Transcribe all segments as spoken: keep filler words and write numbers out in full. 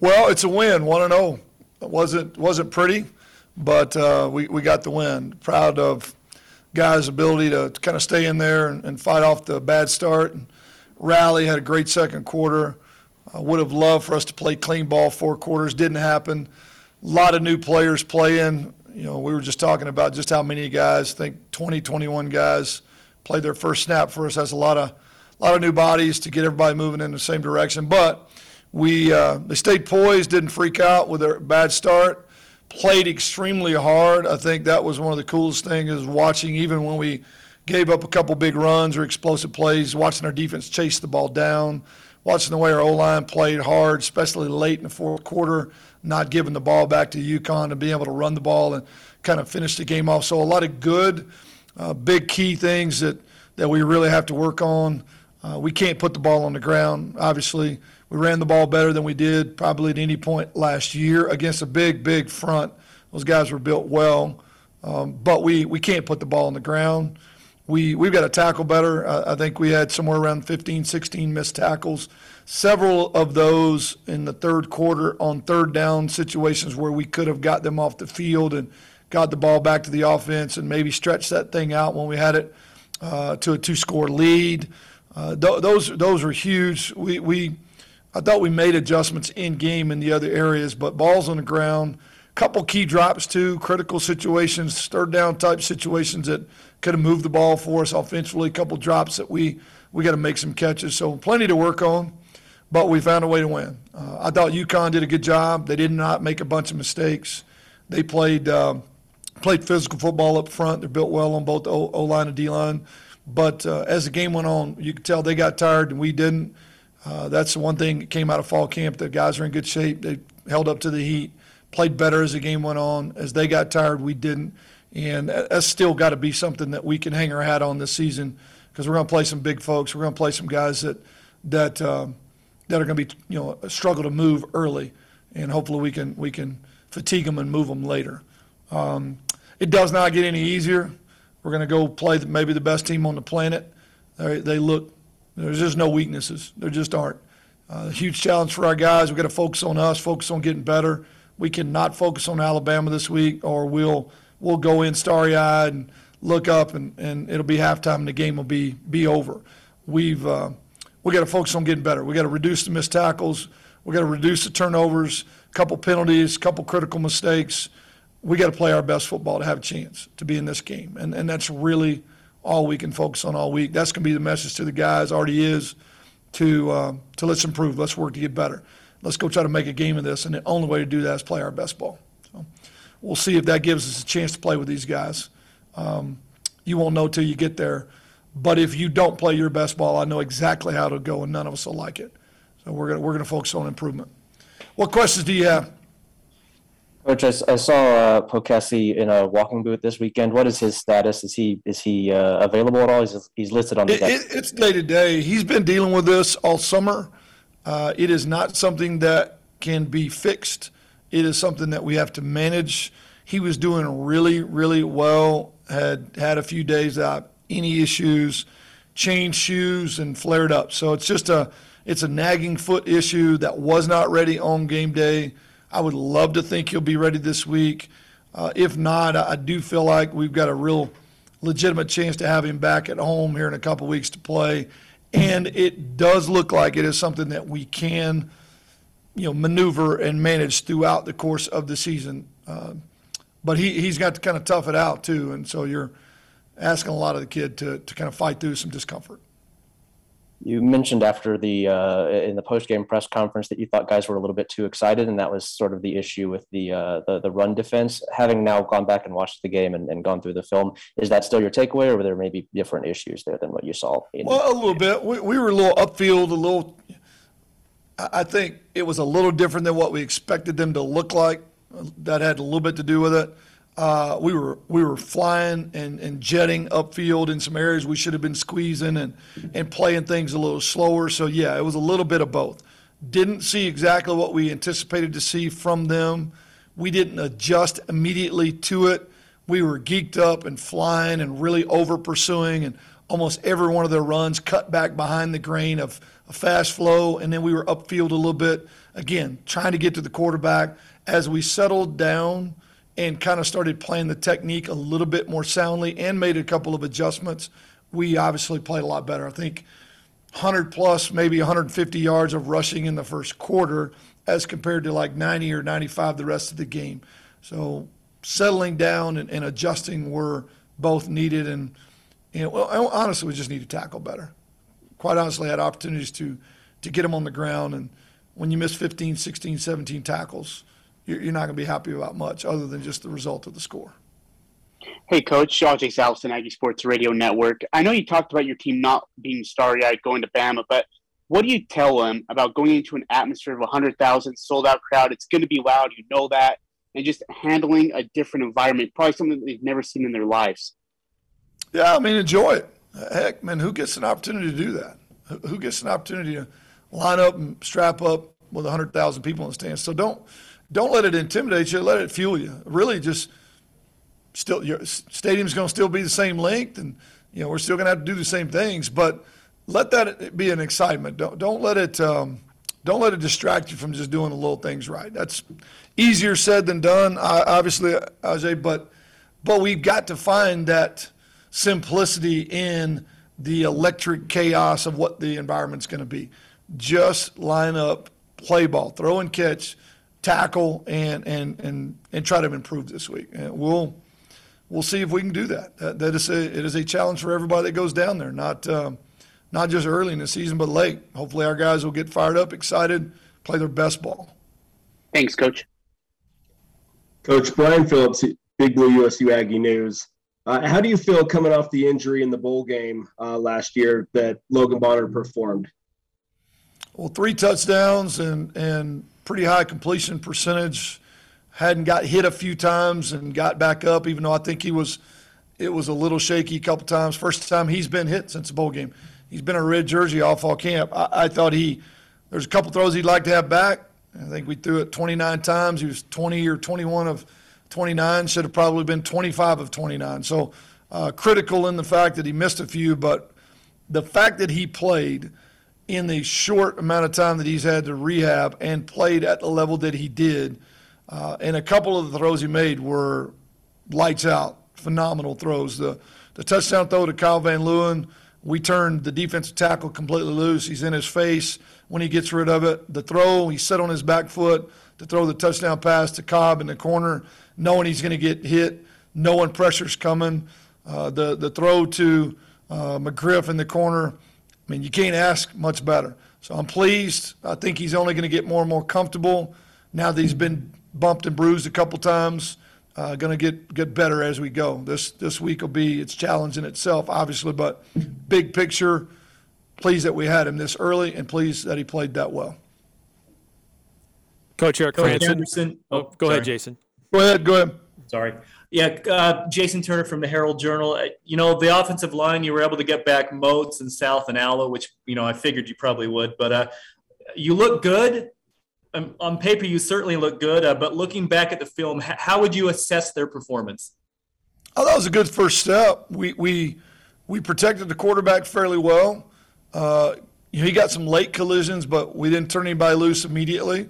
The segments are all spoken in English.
Well, it's a win, one and oh. It wasn't, wasn't pretty, but uh, we, we got the win. Proud of guys' ability to, to kind of stay in there and, and fight off the bad start. And rally, had a great second quarter. Uh, would have loved for us to play clean ball four quarters. Didn't happen. A lot of new players playing. You know, we were just talking about just how many guys, I think twenty, twenty-one guys played their first snap for us. That's a lot of a lot of new bodies to get everybody moving in the same direction. But we uh, they stayed poised, didn't freak out with a bad start, played extremely hard. I think that was one of the coolest things is watching, even when we gave up a couple big runs or explosive plays, watching our defense chase the ball down, watching the way our O-line played hard, especially late in the fourth quarter, not giving the ball back to UConn and being able to run the ball and kind of finish the game off. So a lot of good, uh, big key things that, that we really have to work on. Uh, we can't put the ball on the ground, obviously. We ran the ball better than we did probably at any point last year against a big, big front. Those guys were built well. Um, but we, we can't put the ball on the ground. We, we've got to tackle better. I, I think we had somewhere around fifteen, sixteen missed tackles. Several of those in the third quarter on third down situations where we could have got them off the field and got the ball back to the offense and maybe stretched that thing out when we had it uh, to a two-score lead. Uh, th- those those were huge. We, we I thought we made adjustments in game in the other areas, but balls on the ground, couple key drops too, critical situations, third down type situations that could have moved the ball for us offensively, a couple drops that we, we got to make some catches. So plenty to work on, but we found a way to win. Uh, I thought UConn did a good job. They did not make a bunch of mistakes. They played uh, played physical football up front. They're built well on both O- O-line and D-line. But uh, as the game went on, you could tell they got tired and we didn't. Uh, that's the one thing that came out of fall camp. The guys are in good shape. They held up to the heat, played better as the game went on. As they got tired, we didn't. And that's still got to be something that we can hang our hat on this season because we're going to play some big folks. We're going to play some guys that that um, that are going to be, you know, struggle to move early, and hopefully we can we can fatigue them and move them later. Um, it does not get any easier. We're going to go play maybe the best team on the planet. They, they look. There's just no weaknesses. There just aren't. Uh, a huge challenge for our guys. We've got to focus on us, focus on getting better. We cannot focus on Alabama this week, or we'll we'll go in starry-eyed and look up, and, and it'll be halftime, and the game will be be over. We've uh, we got to focus on getting better. We got to reduce the missed tackles. We got to reduce the turnovers. A couple penalties, a couple critical mistakes. We got to play our best football to have a chance to be in this game, and and that's really all we can focus on all week. That's going to be the message to the guys, already is, to uh, to let's improve, let's work to get better. Let's go try to make a game of this, and the only way to do that is play our best ball. So we'll see if that gives us a chance to play with these guys. Um, you won't know till you get there, but if you don't play your best ball, I know exactly how it'll go, and none of us will like it. So we're gonna, we're gonna focus on improvement. What questions do you have? Coach, I, I saw uh, Pocassi in a walking boot this weekend. What is his status? Is he is he uh, available at all? He's, he's listed on the it, deck. It, it's day to day. He's been dealing with this all summer. Uh, it is not something that can be fixed. It is something that we have to manage. He was doing really, really well. Had had a few days out, any issues, changed shoes and flared up. So it's just a it's a nagging foot issue that was not ready on game day. I would love to think he'll be ready this week. Uh, if not, I, I do feel like we've got a real legitimate chance to have him back at home here in a couple weeks to play. And it does look like it is something that we can, you know, maneuver and manage throughout the course of the season. Uh, but he, he's got to kind of tough it out too. And so you're asking a lot of the kid to, to kind of fight through some discomfort. You mentioned after the uh, in the post-game press conference that you thought guys were a little bit too excited, and that was sort of the issue with the uh, the, the run defense. Having now gone back and watched the game and, and gone through the film, is that still your takeaway, or were there maybe different issues there than what you saw? In- well, a little bit. We, we were a little upfield, a little – I think it was a little different than what we expected them to look like. That had a little bit to do with it. Uh, we were we were flying and, and jetting upfield in some areas we should have been squeezing and, and playing things a little slower. So, yeah, it was a little bit of both. Didn't see exactly what we anticipated to see from them. We didn't adjust immediately to it. We were geeked up and flying and really over-pursuing, and almost every one of their runs cut back behind the grain of a fast flow, and then we were upfield a little bit. again, trying to get to the quarterback. As we settled down and kind of started playing the technique a little bit more soundly and made a couple of adjustments, we obviously played a lot better. I think one hundred plus, maybe one hundred fifty yards of rushing in the first quarter as compared to like ninety or ninety-five the rest of the game. So settling down and, and adjusting were both needed. And, you know, well, honestly, we just need to tackle better. Quite honestly, I had opportunities to, to get them on the ground. And when you miss fifteen, sixteen, seventeen tackles, you're, you're not going to be happy about much other than just the result of the score. Hey, Coach. Sean J. Salveson, Aggie Sports Radio Network. I know you talked about your team not being starry-eyed going to Bama, but what do you tell them about going into an atmosphere of one hundred thousand, sold-out crowd? It's going to be loud. You know that. And just handling a different environment, probably something that they've never seen in their lives. Yeah, I mean, enjoy it. Heck, man, who gets an opportunity to do that? Who gets an opportunity to line up and strap up with one hundred thousand people in the stands? So don't don't let it intimidate you. Let it fuel you. Really just still your stadium's going to still be the same length, and, you know, we're still going to have to do the same things, but let that be an excitement. Don't don't let it um, – Don't let it distract you from just doing the little things right. That's easier said than done, obviously, Ajay, but but we've got to find that simplicity in the electric chaos of what the environment's going to be. Just line up, play ball, throw and catch, tackle, and and and, and try to improve this week. And we'll we'll see if we can do that. That, that is a, it is a challenge for everybody that goes down there, not um, – not just early in the season, but late. Hopefully our guys will get fired up, excited, play their best ball. Thanks, Coach. Coach Brian Phillips, Big Blue U S U Aggie News. Uh, how do you feel coming off the injury in the bowl game uh, last year that Logan Bonner performed? Well, three touchdowns and, and pretty high completion percentage. Hadn't got hit a few times and got back up, even though I think he was it was a little shaky a couple times. First time he's been hit since the bowl game. He's been a red jersey all fall camp. I, I thought he – there's a couple throws he'd like to have back. I think we threw it twenty-nine times. He was twenty or twenty-one of twenty-nine. Should have probably been twenty-five of twenty-nine. So uh, critical in the fact that he missed a few. But the fact that he played in the short amount of time that he's had to rehab and played at the level that he did, uh, and a couple of the throws he made were lights out, phenomenal throws. The, the touchdown throw to Kyle Van Leeuwen, we turned the defensive tackle completely loose. He's in his face when he gets rid of it. The throw, he set on his back foot to throw the touchdown pass to Cobb in the corner, knowing he's going to get hit, knowing pressure's coming. Uh, the, the throw to uh, McGriff in the corner, I mean, you can't ask much better. So I'm pleased. I think he's only going to get more and more comfortable now that he's been bumped and bruised a couple times. Uh, going to get get better as we go. This this week will be its challenge in itself, obviously, but big picture, pleased that we had him this early and pleased that he played that well. Coach Eric Anderson. Oh, go sorry. ahead, Jason. Go ahead, go ahead. Sorry. Yeah, uh, Jason Turner from the Herald Journal. You know, the offensive line, you were able to get back Motes and South and Allo, which, you know, I figured you probably would, but uh, you look good. Um, on paper, you certainly look good, uh, but looking back at the film, h- how would you assess their performance? Oh, that was a good first step. We we we protected the quarterback fairly well. Uh, he got some late collisions, but we didn't turn anybody loose immediately.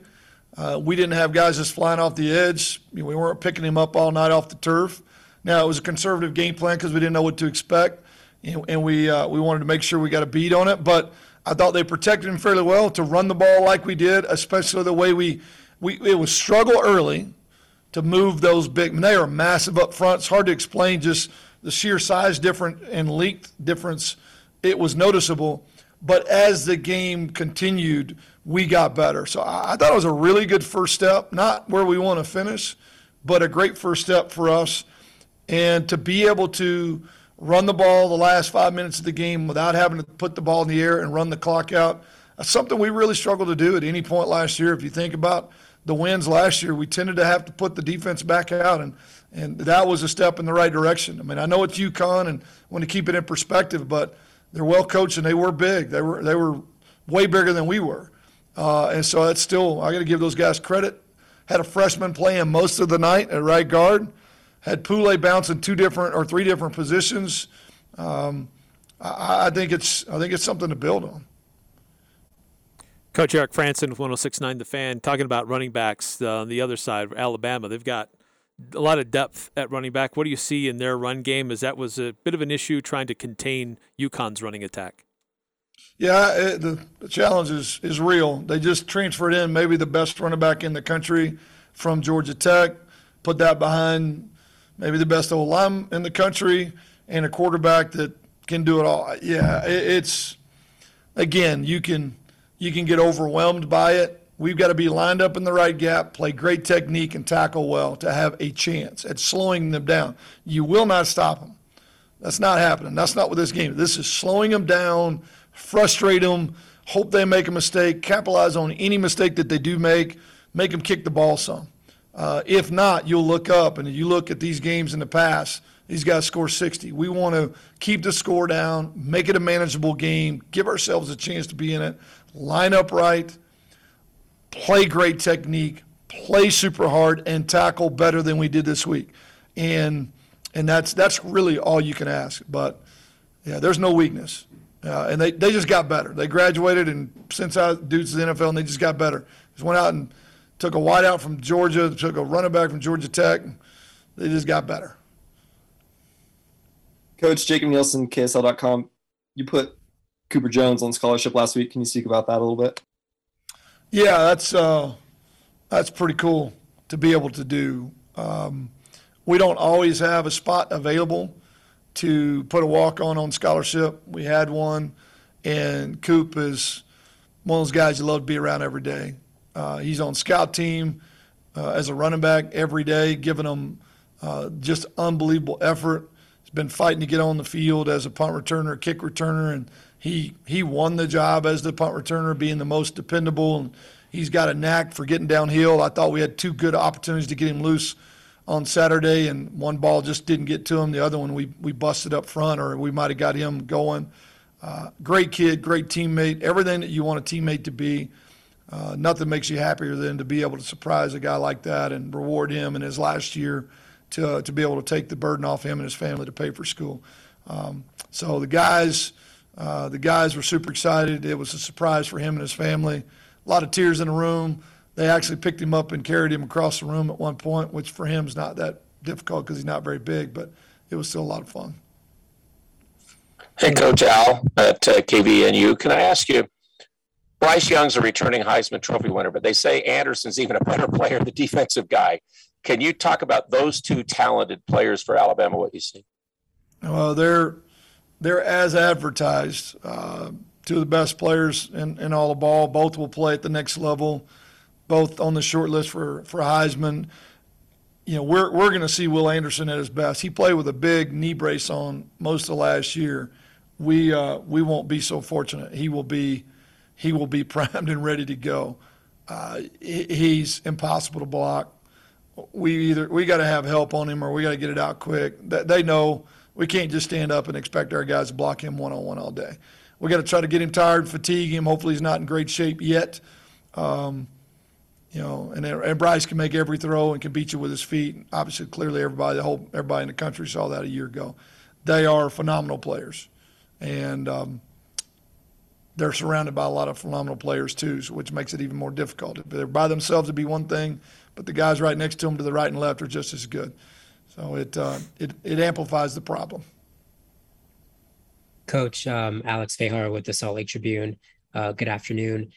Uh, we didn't have guys just flying off the edge. You know, we weren't picking him up all night off the turf. Now, it was a conservative game plan because we didn't know what to expect, and, and we uh, we wanted to make sure we got a beat on it, but I thought they protected him fairly well to run the ball like we did, especially the way we, we it was struggle early to move those big. I mean, they are massive up front. It's hard to explain just the sheer size difference and length difference. It was noticeable. But as the game continued, we got better. So I, I thought it was a really good first step, not where we want to finish, but a great first step for us. And to be able to – run the ball the last five minutes of the game without having to put the ball in the air and run the clock out. That's something we really struggled to do at any point last year. If you think about the wins last year, we tended to have to put the defense back out, and, and that was a step in the right direction. I mean, I know it's UConn and I want to keep it in perspective, but they're well coached and they were big. They were they were way bigger than we were. Uh, and so that's still – I got to give those guys credit. Had a freshman playing most of the night at right guard. Had Poulet bounce in two different or three different positions. Um, I, I think it's I think it's something to build on. Coach Eric Franson with one oh six point nine The Fan, talking about running backs uh, on the other side, Alabama. They've got a lot of depth at running back. What do you see in their run game? As that was a bit of an issue trying to contain UConn's running attack. Yeah, it, the, the challenge is, is real. They just transferred in maybe the best running back in the country from Georgia Tech, put that behind maybe the best old line in the country and a quarterback that can do it all. Yeah, it, it's, again, you can – You can get overwhelmed by it. We've got to be lined up in the right gap, play great technique, and tackle well to have a chance at slowing them down. You will not stop them. That's not happening. That's not what this game is. This is slowing them down, frustrate them, hope they make a mistake, capitalize on any mistake that they do make, make them kick the ball some. Uh, if not, you'll look up, and you look at these games in the past, these guys score sixty. We want to keep the score down, make it a manageable game, give ourselves a chance to be in it. Line up right, play great technique, play super hard, and tackle better than we did this week. And and that's that's really all you can ask. But, yeah, there's no weakness. Uh, and they, they just got better. They graduated, and since I dudes in the N F L, and they just got better. Just went out and took a wideout from Georgia, took a running back from Georgia Tech. And they just got better. Coach Jacob Nielsen, K S L dot com, you put – Cooper Jones on scholarship last week. Can you speak about that a little bit? Yeah, that's uh, that's pretty cool to be able to do. Um, we don't always have a spot available to put a walk-on on scholarship. We had one, and Coop is one of those guys you love to be around every day. Uh, he's on scout team uh, as a running back every day, giving them uh, just unbelievable effort. He's been fighting to get on the field as a punt returner, kick returner, and He he won the job as the punt returner, being the most dependable, and he's got a knack for getting downhill. I thought we had two good opportunities to get him loose on Saturday, and one ball just didn't get to him. The other one we, we busted up front, or we might have got him going. Uh, great kid, great teammate, everything that you want a teammate to be. Uh, nothing makes you happier than to be able to surprise a guy like that and reward him in his last year to, uh, to be able to take the burden off him and his family to pay for school. Um, so the guys – Uh, the guys were super excited. It was a surprise for him and his family. A lot of tears in the room. They actually picked him up and carried him across the room at one point, which for him is not that difficult because he's not very big, but it was still a lot of fun. Hey, Coach Al at uh, K V N U. Can I ask you, Bryce Young's a returning Heisman Trophy winner, but they say Anderson's even a better player, the defensive guy. Can you talk about those two talented players for Alabama, what you see? Well, they're – They're as advertised, uh, two of the best players in, in all of ball. Both will play at the next level, both on the short list for, for Heisman. You know, we're we're going to see Will Anderson at his best. He played with a big knee brace on most of last year. We uh, we won't be so fortunate. He will be he will be primed and ready to go. Uh, he's impossible to block. We either we got to have help on him or we got to get it out quick. They know. We can't just stand up and expect our guys to block him one-on-one all day. We got to try to get him tired, fatigue him. Hopefully he's not in great shape yet. Um, you know, and, and Bryce can make every throw and can beat you with his feet. Obviously, clearly everybody, the whole everybody in the country saw that a year ago. They are phenomenal players, and um, they're surrounded by a lot of phenomenal players too, which makes it even more difficult. If they're by themselves, it'd be one thing, but the guys right next to them to the right and left are just as good. So it, uh, it it amplifies the problem. Coach, um, Alex Fahar with the Salt Lake Tribune. Uh, good afternoon.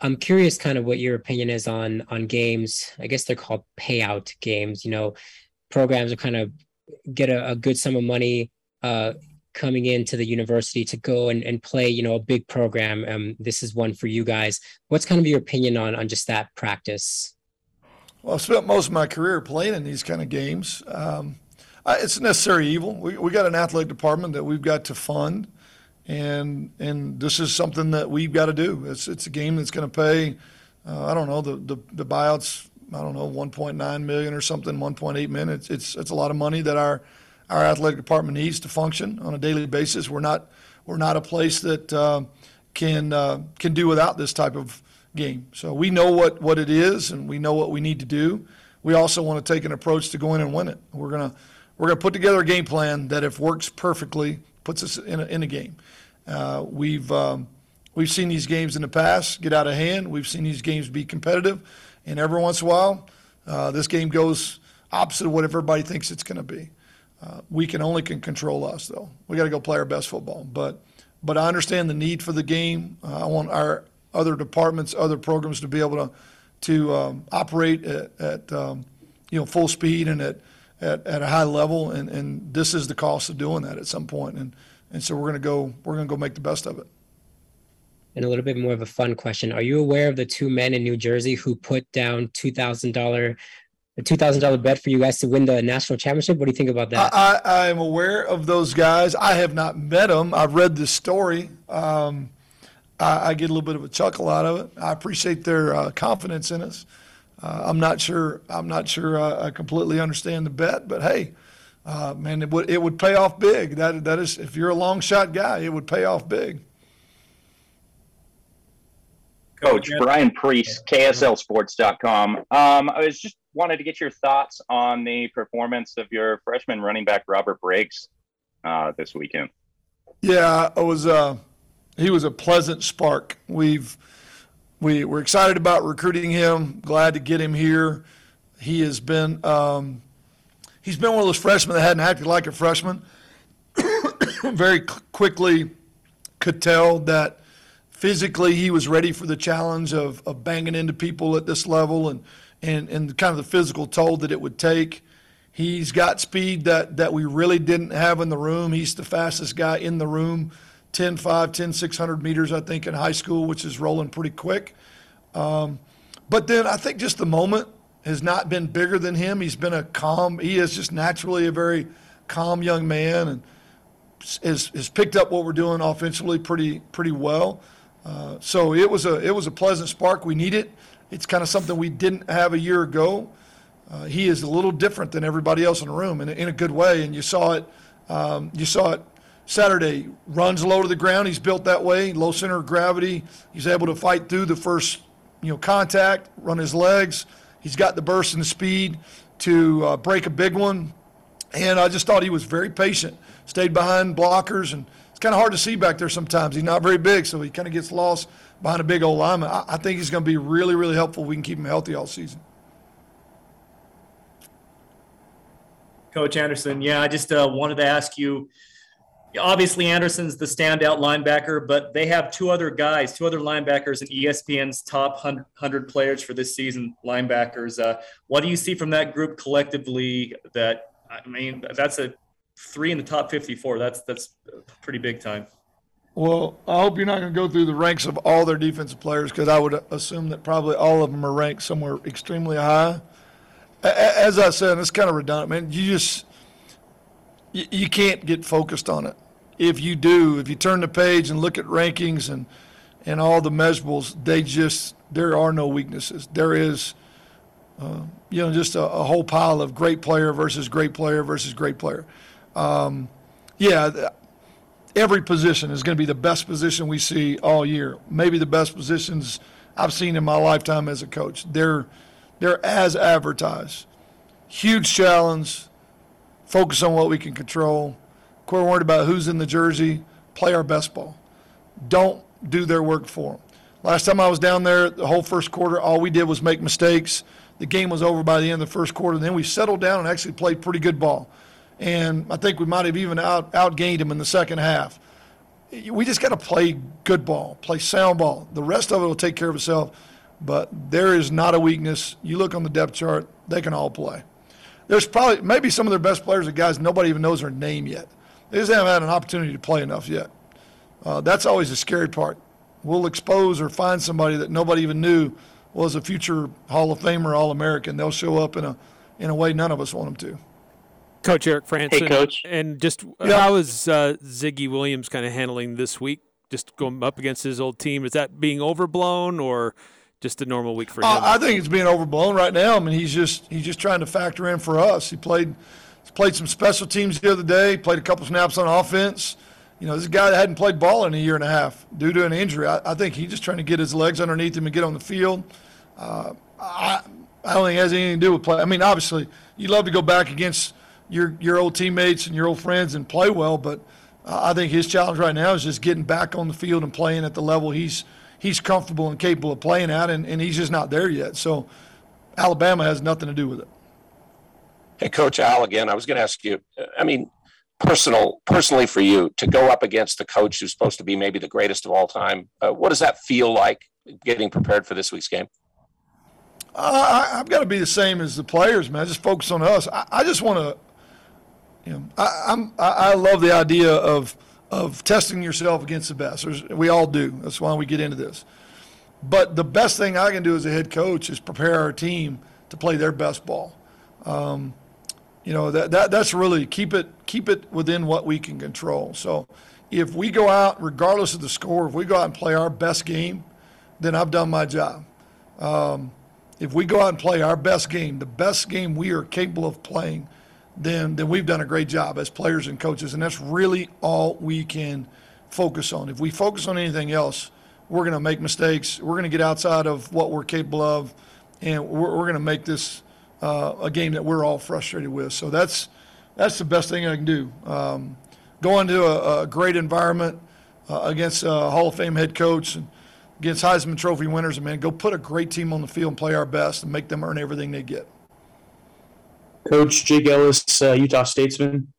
I'm curious kind of what your opinion is on on games. I guess they're called payout games. You know, programs are kind of get a, a good sum of money uh, coming into the university to go and, and play, you know, a big program. Um, this is one for you guys. What's kind of your opinion on on just that practice? Well, I've spent most of my career playing in these kind of games. Um, I, it's a necessary evil. We we got an athletic department that we've got to fund, and and this is something that we've got to do. It's it's a game that's going to pay, uh, I don't know, the, the, the buyouts, I don't know, one point nine million dollars or something, one point eight million dollars. It's, it's it's a lot of money that our our athletic department needs to function on a daily basis. We're not we're not a place that uh, can uh, can do without this type of game. So we know what, what it is, and we know what we need to do. We also want to take an approach to go in and win it. We're gonna we're gonna put together a game plan that, if works perfectly, puts us in a, in a game. Uh, we've um, We've seen these games in the past get out of hand. We've seen these games be competitive. And every once in a while, uh, this game goes opposite of what everybody thinks it's going to be. Uh, we can only can control us, though. We got to go play our best football. But but I understand the need for the game. Uh, I want our other departments, other programs to be able to to um, operate at, at um, you know full speed and at at, at a high level. And, and this is the cost of doing that at some point. And and so we're going to go we're going to go make the best of it. And a little bit more of a fun question. Are you aware of the two men in New Jersey who put down two thousand dollars a two thousand dollars bet for you guys to win the national championship? What do you think about that? I, I, I am aware of those guys. I have not met them. I've read this story. Um, I, I get a little bit of a chuckle out of it. I appreciate their uh, confidence in us. Uh, I'm not sure. I'm not sure I, I completely understand the bet, but hey, uh, man, it would it would pay off big. That that is, if you're a long shot guy, it would pay off big. Coach Brian Priest, K S L sports dot com. Um, I was just wanted to get your thoughts on the performance of your freshman running back Robert Briggs uh, this weekend. Yeah, it was. Uh, he was a pleasant spark. We've we we're excited about recruiting him. Glad to get him here. He has been um, he's been one of those freshmen that hadn't acted like a freshman. Very quickly could tell that. Physically, he was ready for the challenge of, of banging into people at this level and, and, and kind of the physical toll that it would take. He's got speed that, that we really didn't have in the room. He's the fastest guy in the room, ten five, ten six hundred meters, I think, in high school, which is rolling pretty quick. Um, but then I think just the moment has not been bigger than him. He's been a calm – he is just naturally a very calm young man and has, has picked up what we're doing offensively pretty pretty well. Uh, so it was a it was a pleasant spark. We need it. It's kind of something we didn't have a year ago. Uh, he is a little different than everybody else in the room, in, in a good way. And you saw it. Um, you saw it Saturday. Runs low to the ground. He's built that way. Low center of gravity. He's able to fight through the first you know contact. Run his legs. He's got the burst and the speed to uh, break a big one. And I just thought he was very patient. Stayed behind blockers and. It's kind of hard to see back there sometimes. He's not very big, so he kind of gets lost behind a big old lineman. I, I think he's going to be really, really helpful. We can keep him healthy all season. Coach Anderson, yeah, I just uh, wanted to ask you, obviously Anderson's the standout linebacker, but they have two other guys, two other linebackers in E S P N's top one hundred players for this season, linebackers. Uh, what do you see from that group collectively that, I mean, that's a – three in the top fifty-four. That's that's pretty big time. Well, I hope you're not going to go through the ranks of all their defensive players because I would assume that probably all of them are ranked somewhere extremely high. As I said, it's kind of redundant, man. You just you, you can't get focused on it. If you do, if you turn the page and look at rankings and and all the measurables, they just there are no weaknesses. There is, uh, you know, just a, a whole pile of great player versus great player versus great player. Um, yeah, every position is going to be the best position we see all year. Maybe the best positions I've seen in my lifetime as a coach. They're they're as advertised. Huge challenge. Focus on what we can control. Quit worried about who's in the jersey. Play our best ball. Don't do their work for them. Last time I was down there, the whole first quarter, all we did was make mistakes. The game was over by the end of the first quarter. Then we settled down and actually played pretty good ball. And I think we might have even out outgained him in the second half. We just got to play good ball, play sound ball. The rest of it will take care of itself. But there is not a weakness. You look on the depth chart, they can all play. There's probably maybe some of their best players are guys nobody even knows their name yet. They just haven't had an opportunity to play enough yet. Uh, that's always the scary part. We'll expose or find somebody that nobody even knew was a future Hall of Famer, All-American. They'll show up in a in a way none of us want them to. Coach Eric Franson. Hey, Coach. And just yeah. How is uh, Ziggy Williams kind of handling this week, just going up against his old team? Is that being overblown or just a normal week for him? Uh, I think it's being overblown right now. I mean, he's just he's just trying to factor in for us. He played he's played some special teams the other day, played a couple snaps on offense. You know, this is a guy that hadn't played ball in a year and a half due to an injury. I, I think he's just trying to get his legs underneath him and get on the field. Uh, I, I don't think it has anything to do with play. I mean, obviously, you'd love to go back against – your your old teammates and your old friends and play well, but uh, I think his challenge right now is just getting back on the field and playing at the level he's he's comfortable and capable of playing at, and, and he's just not there yet. So Alabama has nothing to do with it. Hey, Coach Al, again, I was going to ask you, I mean, personal, personally for you, to go up against the coach who's supposed to be maybe the greatest of all time, uh, what does that feel like getting prepared for this week's game? Uh, I, I've got to be the same as the players, man. Just focus on us. I, I just want to, you know, I, I'm, I, I love the idea of of testing yourself against the best. There's, we all do. That's why we get into this. But the best thing I can do as a head coach is prepare our team to play their best ball. Um, you know, that, that that's really keep it keep it within what we can control. So if we go out, regardless of the score, if we go out and play our best game, then I've done my job. Um, if we go out and play our best game, the best game we are capable of playing, then then we've done a great job as players and coaches, and that's really all we can focus on. If we focus on anything else, we're going to make mistakes. We're going to get outside of what we're capable of, and we're, we're going to make this uh, a game that we're all frustrated with. So that's that's the best thing I can do. Um, going to a, a great environment uh, against a Hall of Fame head coach and against Heisman Trophy winners, and, man, go put a great team on the field and play our best and make them earn everything they get. Coach Jake Ellis, uh, Utah Statesman.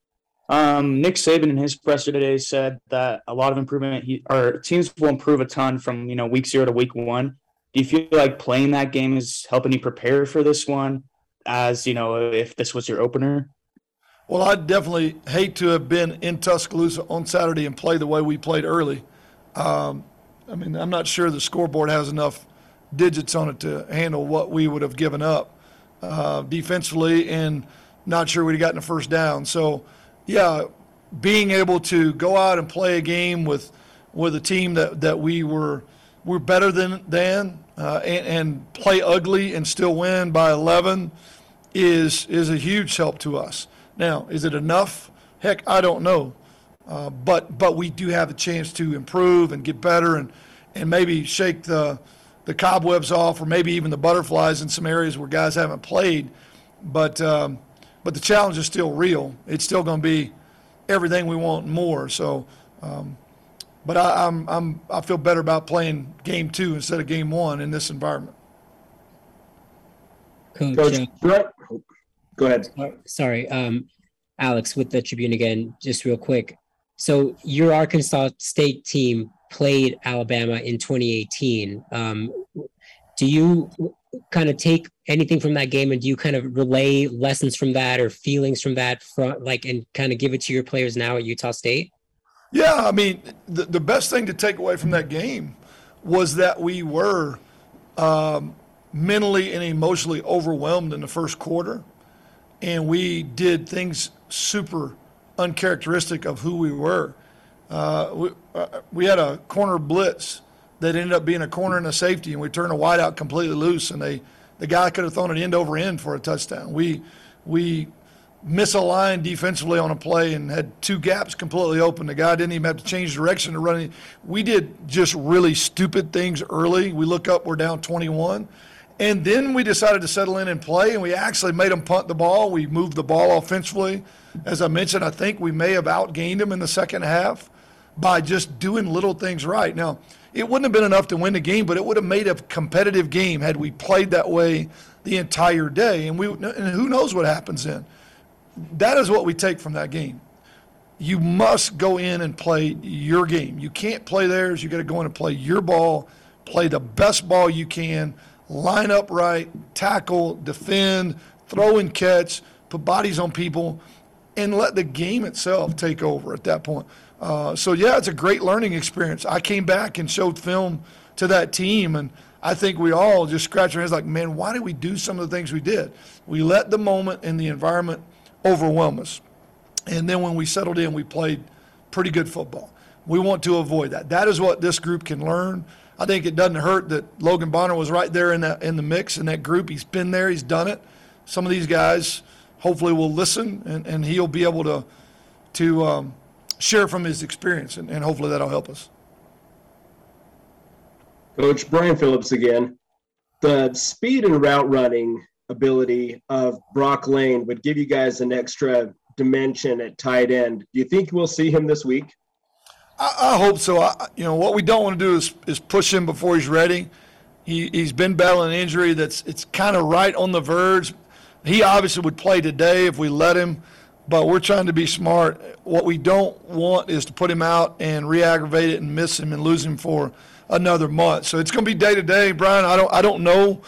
Um, Nick Saban in his presser today said that a lot of improvement, he, or teams will improve a ton from, you know, week zero to week one. Do you feel like playing that game is helping you prepare for this one as, you know, if this was your opener? Well, I'd definitely hate to have been in Tuscaloosa on Saturday and play the way we played early. Um, I mean, I'm not sure the scoreboard has enough digits on it to handle what we would have given up. Uh, defensively, and not sure we'd have gotten a first down. So, yeah, being able to go out and play a game with with a team that, that we were were better than, than uh, and, and play ugly and still win by eleven is is a huge help to us. Now, is it enough? Heck, I don't know. Uh, but but we do have a chance to improve and get better and, and maybe shake the – the cobwebs off, or maybe even the butterflies in some areas where guys haven't played. But um, but the challenge is still real. It's still going to be everything we want and more. So, um, but I, I'm I'm I feel better about playing game two instead of game one in this environment. Coach, Coach uh, go ahead. Sorry, um, Alex with the Tribune again, just real quick. So your Arkansas State team played Alabama in twenty eighteen. Um, do you kind of take anything from that game, and do you kind of relay lessons from that or feelings from that, from, like, and kind of give it to your players now at Utah State? Yeah, I mean, the, the best thing to take away from that game was that we were um, mentally and emotionally overwhelmed in the first quarter, and we did things super uncharacteristic of who we were. Uh, we, uh, we had a corner blitz that ended up being a corner and a safety, and we turned a wide out completely loose, and they the guy could have thrown it end over end for a touchdown. We we misaligned defensively on a play and had two gaps completely open. The guy didn't even have to change direction to run. Any. We did just really stupid things early. We look up, we're down twenty-one, and then we decided to settle in and play, and we actually made them punt the ball. We moved the ball offensively. As I mentioned, I think we may have outgained them in the second half by just doing little things right. Now, it wouldn't have been enough to win the game, but it would have made a competitive game had we played that way the entire day. And we, and who knows what happens then. That is what we take from that game. You must go in and play your game. You can't play theirs. You got to go in and play your ball, play the best ball you can, line up right, tackle, defend, throw and catch, put bodies on people, and let the game itself take over at that point. Uh, so, yeah, it's a great learning experience. I came back and showed film to that team, and I think we all just scratched our heads like, man, why did we do some of the things we did? We let the moment and the environment overwhelm us. And then when we settled in, we played pretty good football. We want to avoid that. That is what this group can learn. I think it doesn't hurt that Logan Bonner was right there in the, in the mix in that group. He's been there. He's done it. Some of these guys hopefully will listen, and, and he'll be able to to um, – share from his experience, and, and hopefully that'll help us. Coach, Brian Phillips again. The speed and route running ability of Brock Lane would give you guys an extra dimension at tight end. Do you think we'll see him this week? I, I hope so. I, you know, what we don't want to do is, is push him before he's ready. He, he's been battling an injury that's it's kind of right on the verge. He obviously would play today if we let him, but we're trying to be smart. What we don't want is to put him out and re-aggravate it and miss him and lose him for another month. So it's going to be day to day, Brian. I don't I don't know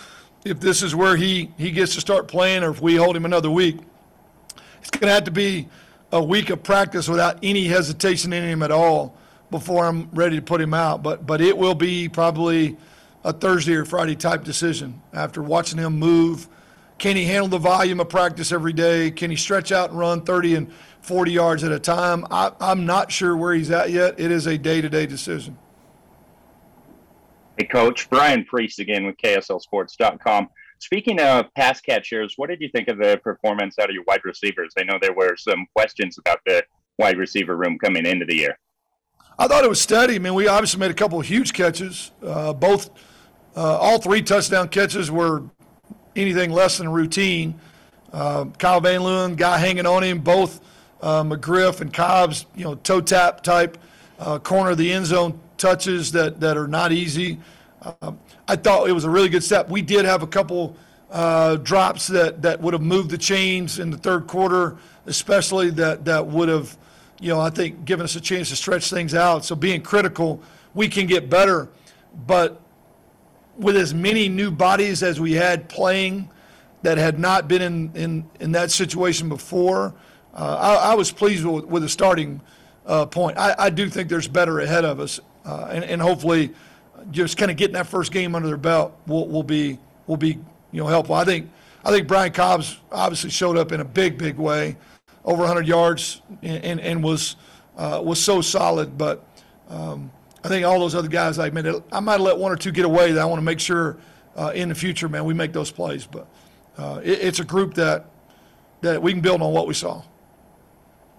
if this is where he, he gets to start playing or if we hold him another week. It's going to have to be a week of practice without any hesitation in him at all before I'm ready to put him out. But but it will be probably a Thursday or Friday type decision after watching him move. Can he handle the volume of practice every day? Can he stretch out and run thirty and forty yards at a time? I, I'm not sure where he's at yet. It is a day-to-day decision. Hey, Coach, Brian Priest again with K S L Sports dot com. Speaking of pass catchers, what did you think of the performance out of your wide receivers? I know there were some questions about the wide receiver room coming into the year. I thought it was steady. I mean, we obviously made a couple of huge catches. Uh, both, uh, all three touchdown catches were anything less than routine. Uh, Kyle Van Leeuwen, guy hanging on him, both uh, McGriff and Cobb's, you know, toe tap type uh, corner of the end zone touches that, that are not easy. Um, I thought it was a really good step. We did have a couple uh, drops that, that would have moved the chains in the third quarter, especially that, that would have, you know, I think given us a chance to stretch things out. So being critical, we can get better. But with as many new bodies as we had playing that had not been in, in, in that situation before, uh, I, I was pleased with, with the starting uh, point. I, I do think there's better ahead of us, uh, and, and hopefully – just kind of getting that first game under their belt will, will be will be you know helpful. I think I think Brian Cobb's obviously showed up in a big big way, over one hundred yards and and, and was uh, was so solid. But um, I think all those other guys, I admit, I might have let one or two get away that I want to make sure uh, in the future, man, we make those plays. But uh, it, it's a group that that we can build on what we saw.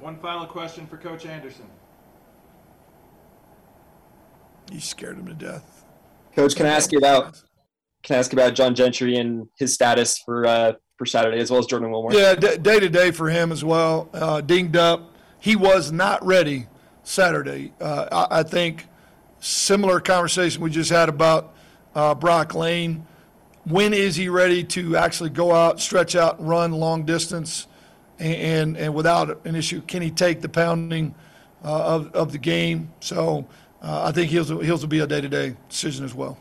One final question for Coach Anderson. You scared him to death. Coach, can I ask you about can I ask about John Gentry and his status for uh, for Saturday, as well as Jordan Wilmore? Yeah, day to day for him as well. Uh, dinged up. He was not ready Saturday. Uh, I, I think similar conversation we just had about uh, Brock Lane. When is he ready to actually go out, stretch out, run long distance, and and, and without an issue? Can he take the pounding uh, of of the game? So. Uh, I think he'll, he'll be a day-to-day decision as well.